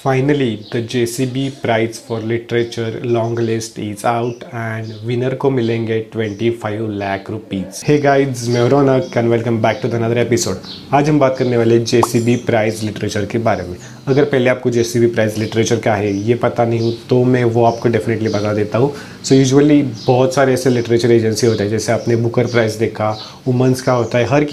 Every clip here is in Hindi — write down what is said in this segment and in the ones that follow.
Finally, the JCB Prize for Literature long list is out and winner ko milenge 25 lakh rupees. Hey guys, मैं रौनक and welcome back to another episode. आज हम बात करने वाले JCB Prize Literature के बारे में. अगर पहले आपको JCB Prize Literature क्या है ये पता नहीं हो तो मैं वो आपको डेफिनेटली बता देता हूँ. So usually बहुत सारे ऐसे literature agency होते हैं, जैसे आपने Booker Prize देखा, Women's का होता है, हर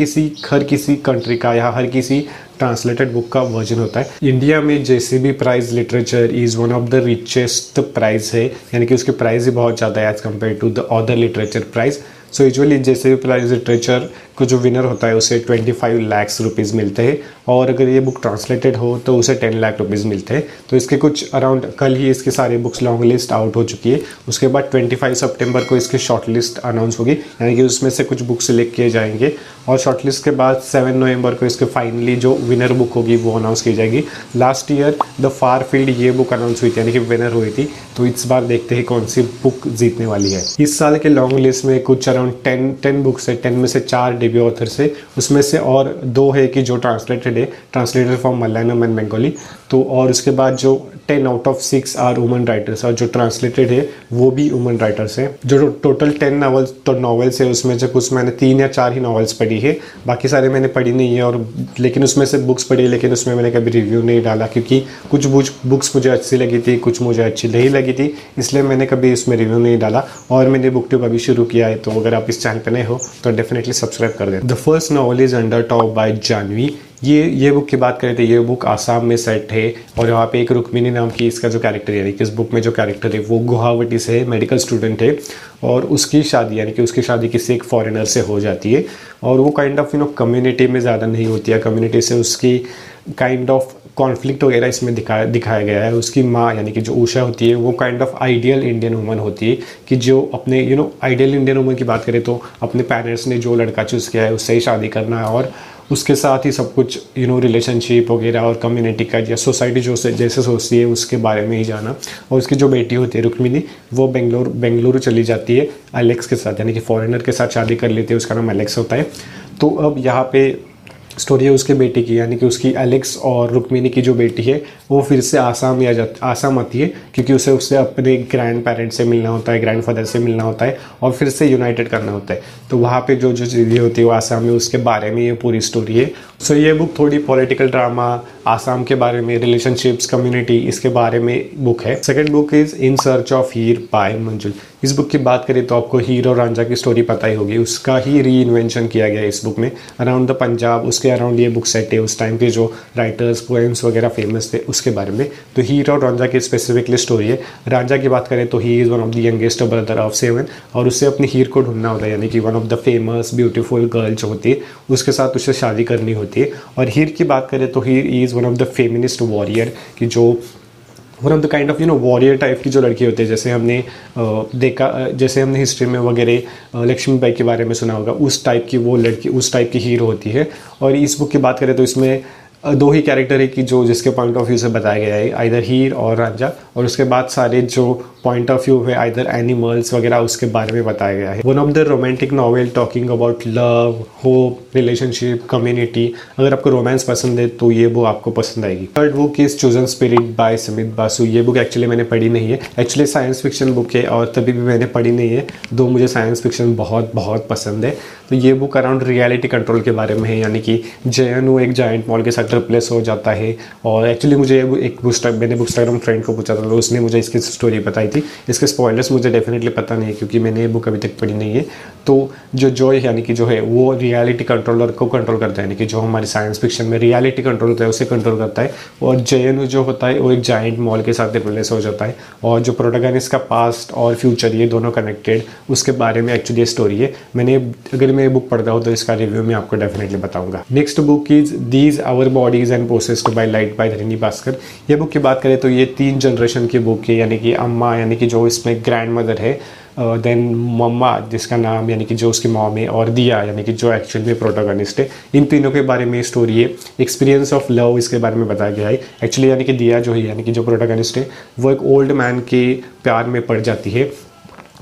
किसी country का या हर किसी ट्रांसलेटेड बुक का वर्जन होता है. इंडिया में JCB prize literature is one of the richest prize है, यानी कि उसके प्राइज़ ही बहुत ज़्यादा है as compare to the other literature prize. So usually JCB prize literature को जो विनर होता है उसे 25 लाख रुपीज़ मिलते हैं और अगर ये बुक ट्रांसलेटेड हो तो उसे 10 लाख रुपीज़ मिलते हैं. तो इसके कुछ अराउंड कल ही इसके सारे बुक्स लॉन्ग लिस्ट आउट हो चुकी है. उसके बाद 25 सितंबर को इसकी शॉर्ट लिस्ट अनाउंस होगी, यानी कि उसमें से कुछ बुक सिलेक्ट किए जाएंगे और शॉर्ट लिस्ट के बाद 7 नवंबर को इसके फाइनली जो विनर बुक होगी वो अनाउंस की जाएगी. Last year the far field ये बुक अनाउंस हुई थी, यानी कि विनर हुई थी. तो इस बार देखते हैं कौन सी बुक जीतने वाली है. इस साल के लॉन्ग लिस्ट में कुछ अराउंड 10 बुक्स है. 10 में से 4 डेब्यू ऑथर से, उसमें से और 2 है कि जो ट्रांसलेटेड है, translated from Malayalam and Bengali. तो और उसके बाद जो 10 out of 6 are women writers और जो ट्रांसलेटेड है वो भी वुमन राइटर्स हैं. जो टोटल 10 नॉवेल्स है उसमें से कुछ मैंने 3 या 4 ही नॉवेल्स पढ़ी है, बाकी सारे मैंने पढ़ी नहीं है. और लेकिन उसमें से बुक्स पढ़ी, लेकिन उसमें मैंने कभी रिव्यू नहीं डाला क्योंकि कुछ बुक्स मुझे अच्छी लगी थी, कुछ मुझे अच्छी नहीं लगी थी, इसलिए मैंने कभी इसमें रिव्यू नहीं डाला. और मैंने बुक ट्यूब अभी शुरू किया है, तो अगर आप इस चैनल पर नए हो तो डेफिनेटली सब्सक्राइब कर दें. The first novel is under top by Janvi. ये बुक की बात करें तो ये बुक आसाम में सेट है और यहाँ पे एक रुक्मिनी नाम की इसका जो कैरेक्टर है, यानी कि इस बुक में जो कैरेक्टर है वो गुवाहाटी से मेडिकल स्टूडेंट है और उसकी शादी, यानी कि उसकी शादी किसी एक फॉरेनर से हो जाती है और वो काइंड ऑफ कम्युनिटी में ज़्यादा नहीं होती है. कम्युनिटी से उसकी काइंड ऑफ कॉन्फ्लिक्ट वगैरह इसमें दिखाया गया है. उसकी माँ यानी कि जो उषा होती है वो kind of ideal Indian woman होती है कि जो अपने आइडियल इंडियन वुमन की बात करें तो अपने पेरेंट्स ने जो लड़का चूज़ किया है उससे ही शादी करना है और उसके साथ ही सब कुछ रिलेशनशिप वगैरह और कम्युनिटी का या सोसाइटी जो जैसे सोचती है उसके बारे में ही जाना. और उसकी जो बेटी होती है रुक्मिनी वो बेंगलुरु चली जाती है एलेक्स के साथ, यानी कि फॉरेनर के साथ शादी कर लेती है, उसका नाम एलेक्स होता है. तो अब यहाँ पे स्टोरी है उसके बेटी की, यानी कि उसकी एलेक्स और रुक्मिनी की जो बेटी है वो फिर से आसाम आती है क्योंकि उसे अपने ग्रैंड पेरेंट्स से मिलना होता है, ग्रैंडफादर से मिलना होता है और फिर से यूनाइटेड करना होता है. तो वहाँ पे जो जो चीज़ें होती है वो आसाम में, उसके बारे में ये पूरी स्टोरी है. सो ये बुक थोड़ी पॉलिटिकल ड्रामा, आसाम के बारे में, रिलेशनशिप्स, कम्युनिटी, इसके बारे में बुक है. Second book is in search of Heer by Manjul. इस बुक की बात करें तो आपको हीर और रांझा की स्टोरी पता ही होगी. उसका ही री इन्वेंशन किया गया है इस बुक में अराउंड द पंजाब, उसके अराउंड ये बुक सेट है. उस टाइम के जो राइटर्स, पोएम्स वगैरह फेमस थे उसके बारे में. तो हीर और रांझा की स्पेसिफिकली स्टोरी है. रांझा की बात करें तो he is one of the youngest brother of 7 और उससे अपनी हीर को ढूंढना होता है, यानी कि one of the famous beautiful girl जो होती है उसके साथ उसे शादी करनी होती है. और हीर की बात करें तो Heer is one of the feminist warrior की जो one of the kind of warrior type की जो लड़की होती है, जैसे हमने देखा, जैसे हमने हिस्ट्री में वगैरह लक्ष्मी बाई के बारे में सुना होगा, उस टाइप की वो लड़की, उस टाइप की हीरो होती है. और इस बुक की बात करें तो इसमें 2 ही कैरेक्टर है कि जो जिसके पॉइंट ऑफ व्यू से बताया गया है, आइदर हीर और रांझा. और उसके बाद सारे जो पॉइंट ऑफ व्यू है आइदर एनिमल्स वगैरह उसके बारे में बताया गया है. One of the romantic novel talking about love, hope, relationship, community. अगर आपको रोमांस पसंद है तो ये बुक आपको पसंद आएगी. Third book is chosen spirit by Sumit Basu. ये बुक एक्चुअली मैंने पढ़ी नहीं है, एक्चुअली साइंस फिक्शन बुक है और तभी भी मैंने पढ़ी नहीं है, दो मुझे साइंस फिक्शन बहुत पसंद है. तो ये बुक अराउंड रियलिटी कंट्रोल के बारे में है, यानी कि JNU एक जायंट मॉल के साथ रिप्लेस हो जाता है. और एक्चुअली मुझे एक मैंने बुकस्टाग्राम फ्रेंड को पूछा था तो उसने मुझे इसकी स्टोरी बताई थी. इसके स्पॉयलर्स मुझे डेफिनेटली पता नहीं है क्योंकि मैंने ये बुक अभी तक पढ़ी नहीं है. तो जो जॉय यानी कि जो है वो रियलिटी कंट्रोलर को कंट्रोल करता है, यानी कि जो हमारी साइंस फिक्शन में रियलिटी कंट्रोल होता है उसे कंट्रोल करता है. और JNU जो होता है वो एक जायंट मॉल के साथ रिप्लेस हो जाता है और जो प्रोटोगनिस्ट का पास्ट और फ्यूचर ये दोनों कनेक्टेड, उसके बारे में एक्चुअली स्टोरी है. मैंने अगर मैं ये बुक पढ़ता हूँ तो इसका रिव्यू मैं आपको डेफिनेटली बताऊँगा. Next book is these our bodies and possessed by light by Dharini Bhaskar. ये बुक की बात करें तो ये 3 जनरेशन की बुक है, यानी कि अम्मा यानी कि जो इसमें ग्रैंड मदर है, देन मम्मा जिसका नाम यानी कि जो उसकी मॉम है, और दिया यानी कि जो एक्चुअल में प्रोटोगनिस्ट है. इन तीनों के बारे में स्टोरी है. एक्सपीरियंस ऑफ लव इसके बारे में बताया गया है. एक्चुअली यानी कि दिया जो है यानी कि जो प्रोटोगनिस्ट है वो एक ओल्ड मैन के प्यार में पड़ जाती है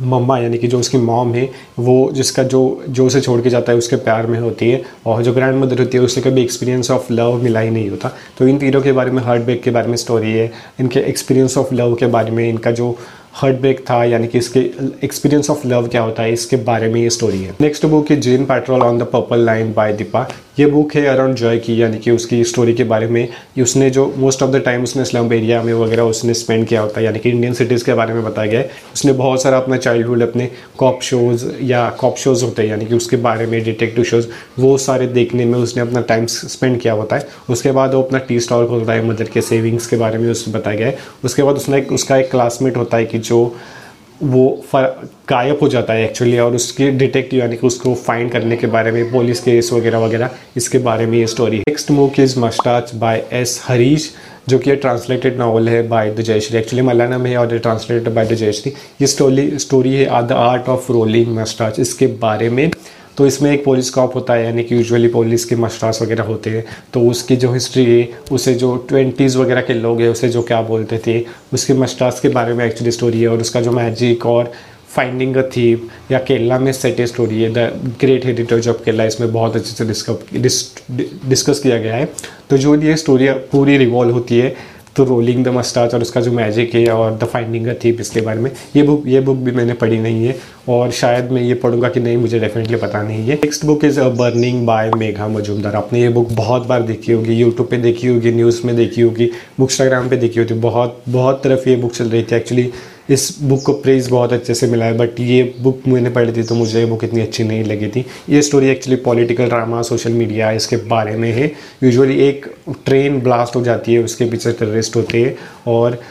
मम्मा यानी कि जो उसकी मॉम है वो जिसका जो उसे छोड़ के जाता है उसके प्यार में होती है, और जो ग्रैंड मदर होती है उसे कभी एक्सपीरियंस ऑफ लव मिला ही नहीं होता। तो इन तीनों के बारे में हार्ट ब्रेक के बारे में स्टोरी है, इनके एक्सपीरियंस ऑफ लव के बारे में, इनका जो हार्ट ब्रेक था यानी कि इसके एक्सपीरियंस ऑफ लव क्या होता है इसके बारे में ये स्टोरी है। नेक्स्ट बुक है djinn patrol on the purple line by Deepa. ये बुक है अराउंड जॉय की यानी कि उसकी स्टोरी के बारे में। उसने जो मोस्ट ऑफ द टाइम उसने स्लम एरिया में वगैरह उसने स्पेंड किया होता है यानी कि इंडियन सिटीज़ के बारे में बताया गया है। उसने बहुत सारा अपना चाइल्डहुड अपने कॉप शोज़ होते हैं यानी कि उसके बारे में डिटेक्टिव शोज़ वो सारे देखने में उसने अपना टाइम स्पेंड किया होता है। उसके बाद वो अपना टी स्टॉल खोलता है, मदर के सेविंग्स के बारे में उसने बताया गया है। उसके बाद उसका एक क्लासमेट होता है कि जो वो गायब हो जाता है एक्चुअली, और उसके डिटेक्टिव यानी कि उसको फाइंड करने के बारे में पुलिस केस वगैरह वगैरह इसके बारे में ये स्टोरी है। Next book is moustache by S Harish, जो कि ये ट्रांसलेटेड नावल है by the Jayashree. Actually Malayalam है और ये ट्रांसलेटेड बाय द जयश्री। ये स्टोरी है the art of rolling moustache इसके बारे में। तो इसमें एक पुलिस कॉप होता है यानी कि यूजुअली पुलिस के मस्टाच वगैरह होते हैं, तो उसकी जो हिस्ट्री है, उसे जो 20s वगैरह के लोग हैं उसे जो क्या बोलते थे, उसके मस्टाच के बारे में एक्चुअली स्टोरी है। और उसका जो मैजिक और फाइंडिंग अ थीम या केरला में सेट स्टोरी है, the great heritage of Kerala, इसमें बहुत अच्छे से डिस्कस किया गया है। तो जो ये स्टोरी पूरी रिवॉल्व होती है तो रोलिंग द मस्टाच और उसका जो मैजिक है और द फाइंडिंग अ थीम इसके बारे में। ये बुक भी मैंने पढ़ी नहीं है और शायद मैं ये पढ़ूंगा कि नहीं, मुझे डेफिनेटली पता नहीं है। Next book is a burning by Megha Majumdar. आपने ये बुक बहुत बार देखी होगी, यूट्यूब पे देखी होगी, न्यूज़ में देखी होगी, इंस्टाग्राम पे देखी होगी, बहुत तरफ ये बुक चल रही थी। एक्चुअली इस बुक को प्रेज़ बहुत अच्छे से मिला है, बट ये बुक मैंने पढ़ी थी तो मुझे ये बुक इतनी अच्छी नहीं लगी थी। ये story actually political drama, social media इसके बारे में है। यूजुअली एक ट्रेन ब्लास्ट हो जाती है, उसके पीछे टेररिस्ट होते हैं और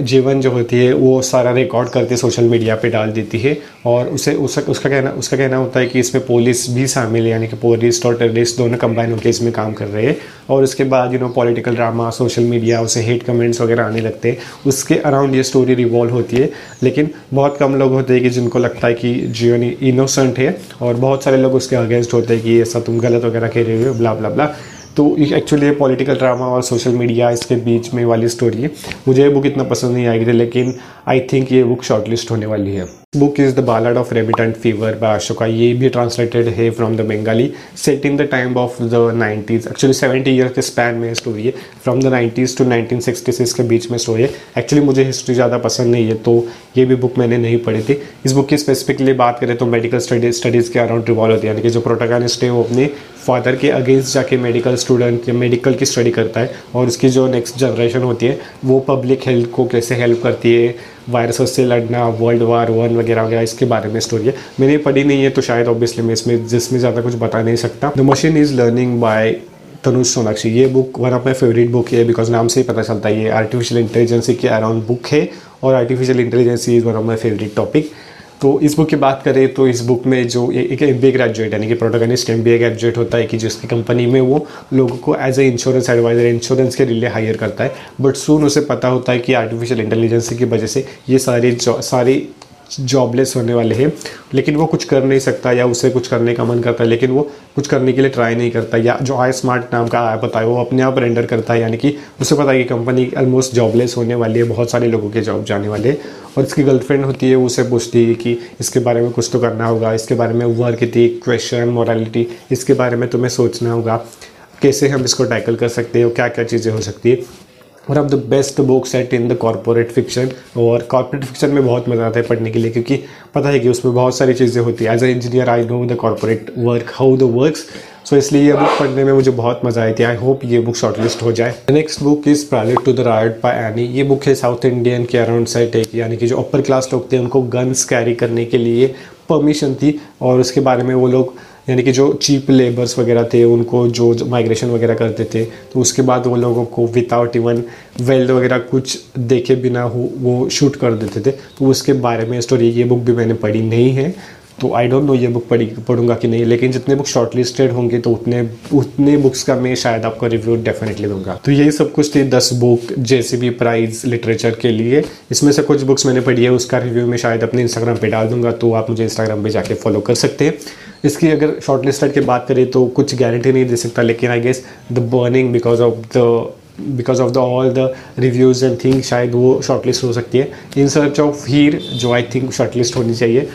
जीवन जो होती है वो सारा रिकॉर्ड करके सोशल मीडिया पे डाल देती है। और उसका कहना होता है कि इसमें पुलिस भी शामिल है यानी कि पुलिस और टेररिस्ट दोनों कंबाइन होकर इसमें काम कर रहे हैं। और उसके बाद पॉलिटिकल ड्रामा, सोशल मीडिया, उसे हेट कमेंट्स वगैरह आने लगते हैं, उसके अराउंड ये स्टोरी रिवॉल्व होती है। लेकिन बहुत कम लोग होते हैं कि जिनको लगता है कि जीवन इनोसेंट है, और बहुत सारे लोग उसके अगेंस्ट होते हैं कि ऐसा तुम गलत वगैरह कह रहे हो, ब्ला ब्ला ब्ला। तो एक्चुअली ये पॉलिटिकल ड्रामा और सोशल मीडिया इसके बीच में वाली स्टोरी है। मुझे ये बुक इतना पसंद नहीं आई थी, लेकिन आई थिंक ये बुक शॉर्टलिस्ट होने वाली है। Book is the ballad of remittent fever by Ashoka. ये भी ट्रांसलेटेड है from the Bengali, set in the time of the 90s। Actually 70 year के स्पैन में स्टोरी है, फ्रॉम द 90s टू 1966 के बीच में स्टोरी है। एक्चुअली मुझे हिस्ट्री ज़्यादा पसंद नहीं है तो ये भी बुक मैंने नहीं पढ़ी थी। इस बुक की स्पेसिफिकली बात करें तो मेडिकल स्टडीज़ के अराउंड रिवॉल्व होती है यानी कि जो प्रोटोगनिस्ट है वो अपने फादर के अगेंस्ट जाके मेडिकल स्टूडेंट या मेडिकल की स्टडी करता है, और उसकी जो नेक्स्ट जनरेशन होती है वो पब्लिक हेल्थ को कैसे हेल्प करती है, वायरसेस से लड़ना, World War I वगैरह वगैरह इसके बारे में स्टोरी है। मैंने पढ़ी नहीं है तो शायद ऑब्वियसली मैं इसमें ज़्यादा कुछ बता नहीं सकता। The machine is learning by Tanush Sonakshi. ये book one of my favourite book है, बिकॉज नाम से ही पता चलता है ये आर्टिफिशियल इंटेलिजेंस के अराउंड बुक है, और artificial intelligence is one of my favourite topic. तो इस बुक की बात करें तो इस बुक में जो एक MBA ग्रेजुएट यानी कि प्रोटोगनिस्ट MBA ग्रेजुएट होता है कि जिसकी कंपनी में वो लोगों को as a insurance adviser, insurance के लिए हायर करता है। बट सून उसे पता होता है कि आर्टिफिशियल इंटेलिजेंस की वजह से ये सारे जॉबलेस होने वाले हैं, लेकिन वो कुछ कर नहीं सकता या उसे कुछ करने का मन करता है लेकिन वो कुछ करने के लिए ट्राई नहीं करता। या जो आई स्मार्ट नाम का ऐप होता है वो अपने आप रेंडर करता है यानी कि उसे पता है कि कंपनी ऑलमोस्ट जॉबलेस होने वाली है, बहुत सारे लोगों के जॉब जाने वाले हैं। और इसकी गर्लफ्रेंड होती है, उसे पूछती है कि इसके बारे में कुछ तो करना होगा, इसके बारे में वर्क एथिक, क्वेश्चन, मोरालिटी इसके बारे में तुम्हें सोचना होगा, कैसे हम इसको टैकल कर सकते हैं, क्या क्या चीज़ें हो सकती है। One of the best book set in the corporate fiction. और कॉर्पोरेट फिक्शन में बहुत मज़ा आता है पढ़ने के लिए क्योंकि पता है कि उसमें बहुत सारी चीज़ें होती है। As a engineer I know the corporate work, how the works, so इसलिए यह बुक पढ़ने में मुझे बहुत मज़ा आई थी। आई होप ये बुक शॉर्टलिस्ट हो जाए। Next book is prelude to the riot by any. ये बुक है साउथ इंडियन के अराउंड सेट है यानी कि जो अपर क्लास लोग थे उनको गन्स कैरी करने के लिए परमिशन थी, और उसके बारे में वो लोग यानी कि जो चीप लेबर्स वगैरह थे उनको जो माइग्रेशन वगैरह करते थे, तो उसके बाद वो लोगों को विदाउट इवन वेल्ड वगैरह कुछ देखे बिना हो वो शूट कर देते थे। तो उसके बारे में स्टोरी, ये बुक भी मैंने पढ़ी नहीं है तो आई डोंट नो ये बुक पढ़ूंगा कि नहीं, लेकिन जितने बुक शॉर्टलिस्टेड होंगे तो उतने बुक्स का मैं शायद आपको रिव्यू डेफिनेटली दूंगा। तो यही सब कुछ थी 10 बुक JCB प्राइज़ लिटरेचर के लिए। इसमें से कुछ बुक्स मैंने पढ़ी है, उसका रिव्यू मैं शायद अपने इंस्टाग्राम पे डाल दूंगा, तो आप मुझे इंस्टाग्राम पर जाके फॉलो कर सकते हैं। इसकी अगर शॉर्टलिस्टेड की बात करें तो कुछ गारंटी नहीं दे सकता, लेकिन I guess the burning because of the because of the all the reviews and thing शायद वो शॉर्टलिस्ट हो सकती है. इन सर्च ऑफ हीर जो आई थिंक शॉर्टलिस्ट होनी चाहिए.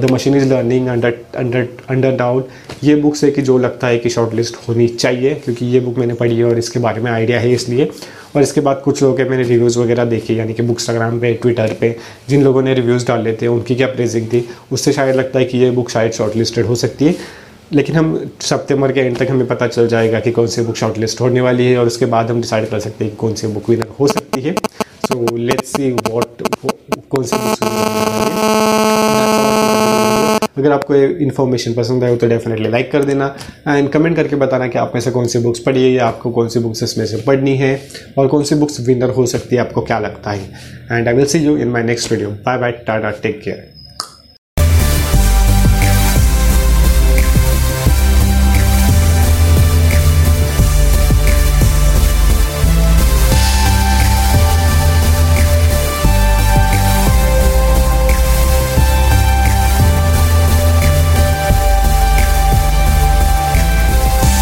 The machine is learning, under down, ये बुक्स है कि जो लगता है कि शॉर्टलिस्ट होनी चाहिए क्योंकि ये बुक मैंने पढ़ी है और इसके बारे में आइडिया है इसलिए. और इसके बाद कुछ लोगों के मैंने रिव्यूज़ वगैरह देखे, यानी कि इंस्टाग्राम पे, ट्विटर पे जिन लोगों ने रिव्यूज़ डाले थे उनकी क्या प्रेजिंग थी, उससे शायद लगता है कि ये बुक शायद शॉर्टलिस्टेड हो सकती है. लेकिन हम सितंबर के एंड तक हमें पता चल जाएगा कि कौन सी बुक शॉर्टलिस्ट होने वाली है और उसके बाद हम डिसाइड कर सकते हैं कि कौन सी बुक विनर हो सकती है. सो लेट्स सी व्हाट कौन सी बुक्स विनर. अगर आपको ये इन्फॉर्मेशन पसंद आए तो डेफिनेटली लाइक कर देना एंड कमेंट करके बताना कि आप में से कौन सी बुक्स पढ़ी है या आपको कौन सी बुक्स इसमें से पढ़नी है और कौन सी बुक्स विनर हो सकती है, आपको क्या लगता है. And I will see you in my next video. Bye bye, tata, take care.